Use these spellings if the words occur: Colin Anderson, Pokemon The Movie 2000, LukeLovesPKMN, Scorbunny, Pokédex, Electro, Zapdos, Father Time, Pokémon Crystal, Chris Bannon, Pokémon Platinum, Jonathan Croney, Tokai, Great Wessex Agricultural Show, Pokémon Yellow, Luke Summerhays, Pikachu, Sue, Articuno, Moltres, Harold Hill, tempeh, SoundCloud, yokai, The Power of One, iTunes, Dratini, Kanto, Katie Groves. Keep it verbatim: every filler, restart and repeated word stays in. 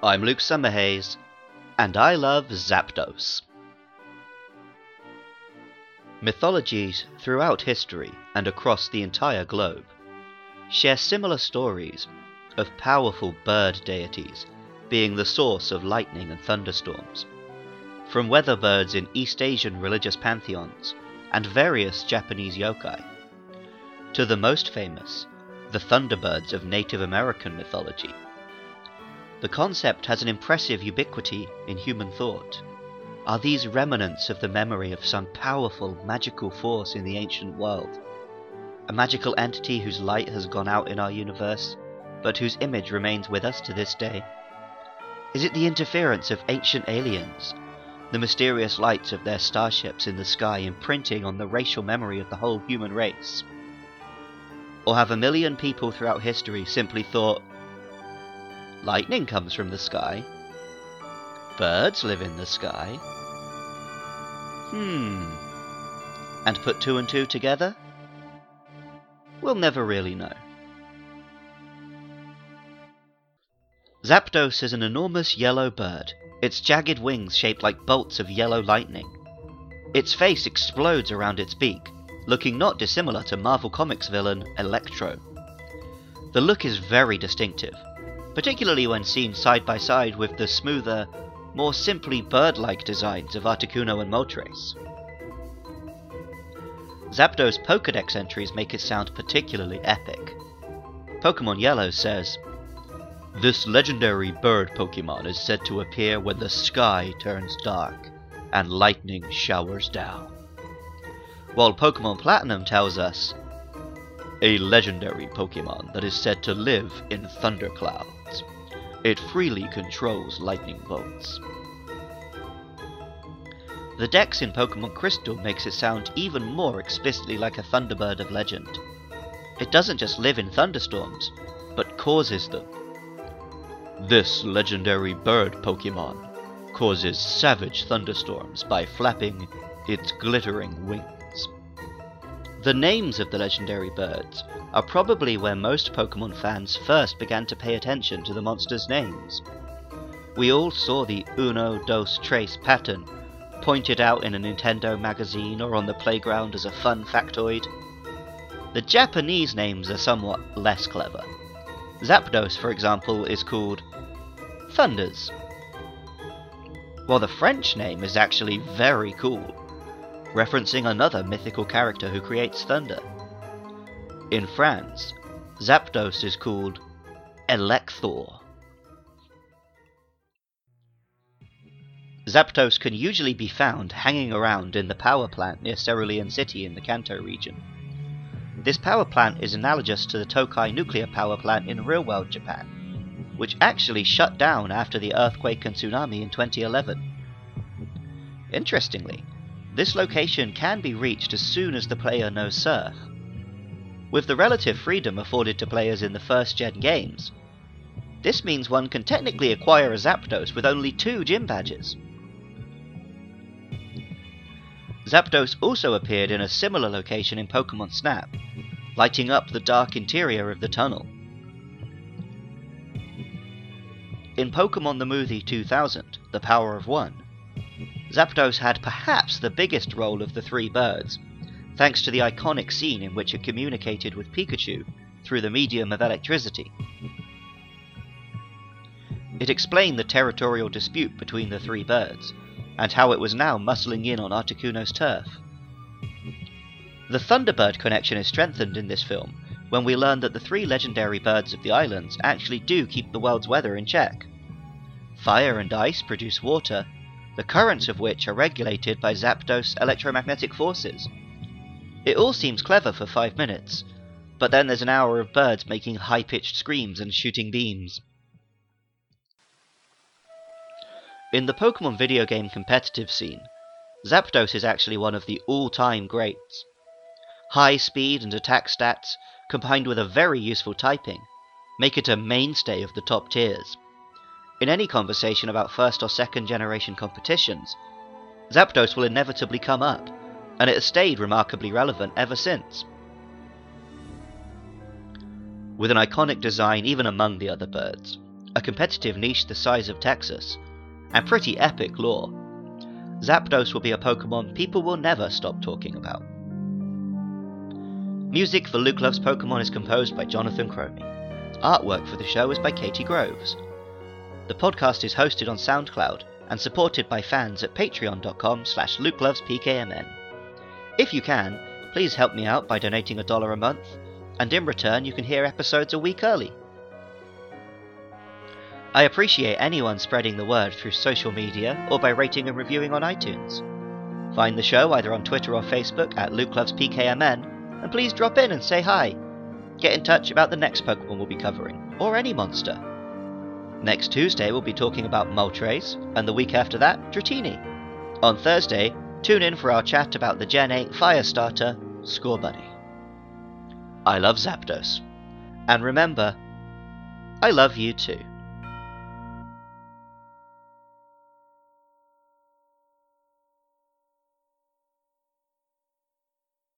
I'm Luke Summerhays, and I love Zapdos. Mythologies throughout history and across the entire globe share similar stories of powerful bird deities being the source of lightning and thunderstorms, from weather birds in East Asian religious pantheons and various Japanese yokai, to the most famous, the Thunderbirds of Native American mythology. The concept has an impressive ubiquity in human thought. Are these remnants of the memory of some powerful magical force in the ancient world? A magical entity whose light has gone out in our universe, but whose image remains with us to this day? Is it the interference of ancient aliens, the mysterious lights of their starships in the sky imprinting on the racial memory of the whole human race? Or have a million people throughout history simply thought, lightning comes from the sky. Birds live in the sky. Hmm. And put two and two together? We'll never really know. Zapdos is an enormous yellow bird, its jagged wings shaped like bolts of yellow lightning. Its face explodes around its beak, looking not dissimilar to Marvel Comics villain Electro. The look is very distinctive, particularly when seen side by side with the smoother, more simply bird-like designs of Articuno and Moltres. Zapdos' Pokédex entries make it sound particularly epic. Pokémon Yellow says, "This legendary bird Pokémon is said to appear when the sky turns dark and lightning showers down." While Pokémon Platinum tells us, "A legendary Pokémon that is said to live in thunderclouds. It freely controls lightning bolts." The Dex in Pokémon Crystal makes it sound even more explicitly like a Thunderbird of legend. It doesn't just live in thunderstorms, but causes them. "This legendary bird Pokémon causes savage thunderstorms by flapping its glittering wings." The names of the legendary birds are probably where most Pokémon fans first began to pay attention to the monsters' names. We all saw the uno, dos, tres pattern pointed out in a Nintendo magazine or on the playground as a fun factoid. The Japanese names are somewhat less clever. Zapdos, for example, is called Thunders, while the French name is actually very cool, referencing another mythical character who creates thunder. In France, Zapdos is called Electro. Zapdos can usually be found hanging around in the power plant near Cerulean City in the Kanto region. This power plant is analogous to the Tokai nuclear power plant in real-world Japan, which actually shut down after the earthquake and tsunami in twenty eleven. Interestingly, this location can be reached as soon as the player knows surf. With the relative freedom afforded to players in the first-gen games, this means one can technically acquire a Zapdos with only two gym badges. Zapdos also appeared in a similar location in Pokemon Snap, lighting up the dark interior of the tunnel. In Pokemon The Movie two thousand, The Power of One, Zapdos had perhaps the biggest role of the three birds, thanks to the iconic scene in which it communicated with Pikachu through the medium of electricity. It explained the territorial dispute between the three birds, and how it was now muscling in on Articuno's turf. The Thunderbird connection is strengthened in this film, when we learn that the three legendary birds of the islands actually do keep the world's weather in check. Fire and ice produce water, the currents of which are regulated by Zapdos' electromagnetic forces. It all seems clever for five minutes, but then there's an hour of birds making high-pitched screams and shooting beams. In the Pokemon video game competitive scene, Zapdos is actually one of the all-time greats. High speed and attack stats, combined with a very useful typing, make it a mainstay of the top tiers. In any conversation about first or second generation competitions, Zapdos will inevitably come up, and it has stayed remarkably relevant ever since. With an iconic design even among the other birds, a competitive niche the size of Texas, and pretty epic lore. Zapdos will be a Pokemon people will never stop talking about. Music for Luke Loves Pokemon is composed by Jonathan Croney. Artwork for the show is by Katie Groves. The podcast is hosted on SoundCloud and supported by fans at patreon.com slash LukeLovesPKMN. If you can, please help me out by donating a dollar a month, and in return you can hear episodes a week early. I appreciate anyone spreading the word through social media or by rating and reviewing on iTunes. Find the show either on Twitter or Facebook at LukeLovesPKMN, and please drop in and say hi. Get in touch about the next Pokemon we'll be covering, or any monster. Next Tuesday we'll be talking about Moltres, and the week after that, Dratini. On Thursday, tune in for our chat about the Gen eight fire starter, Scorbunny. I love Zapdos. And remember, I love you too.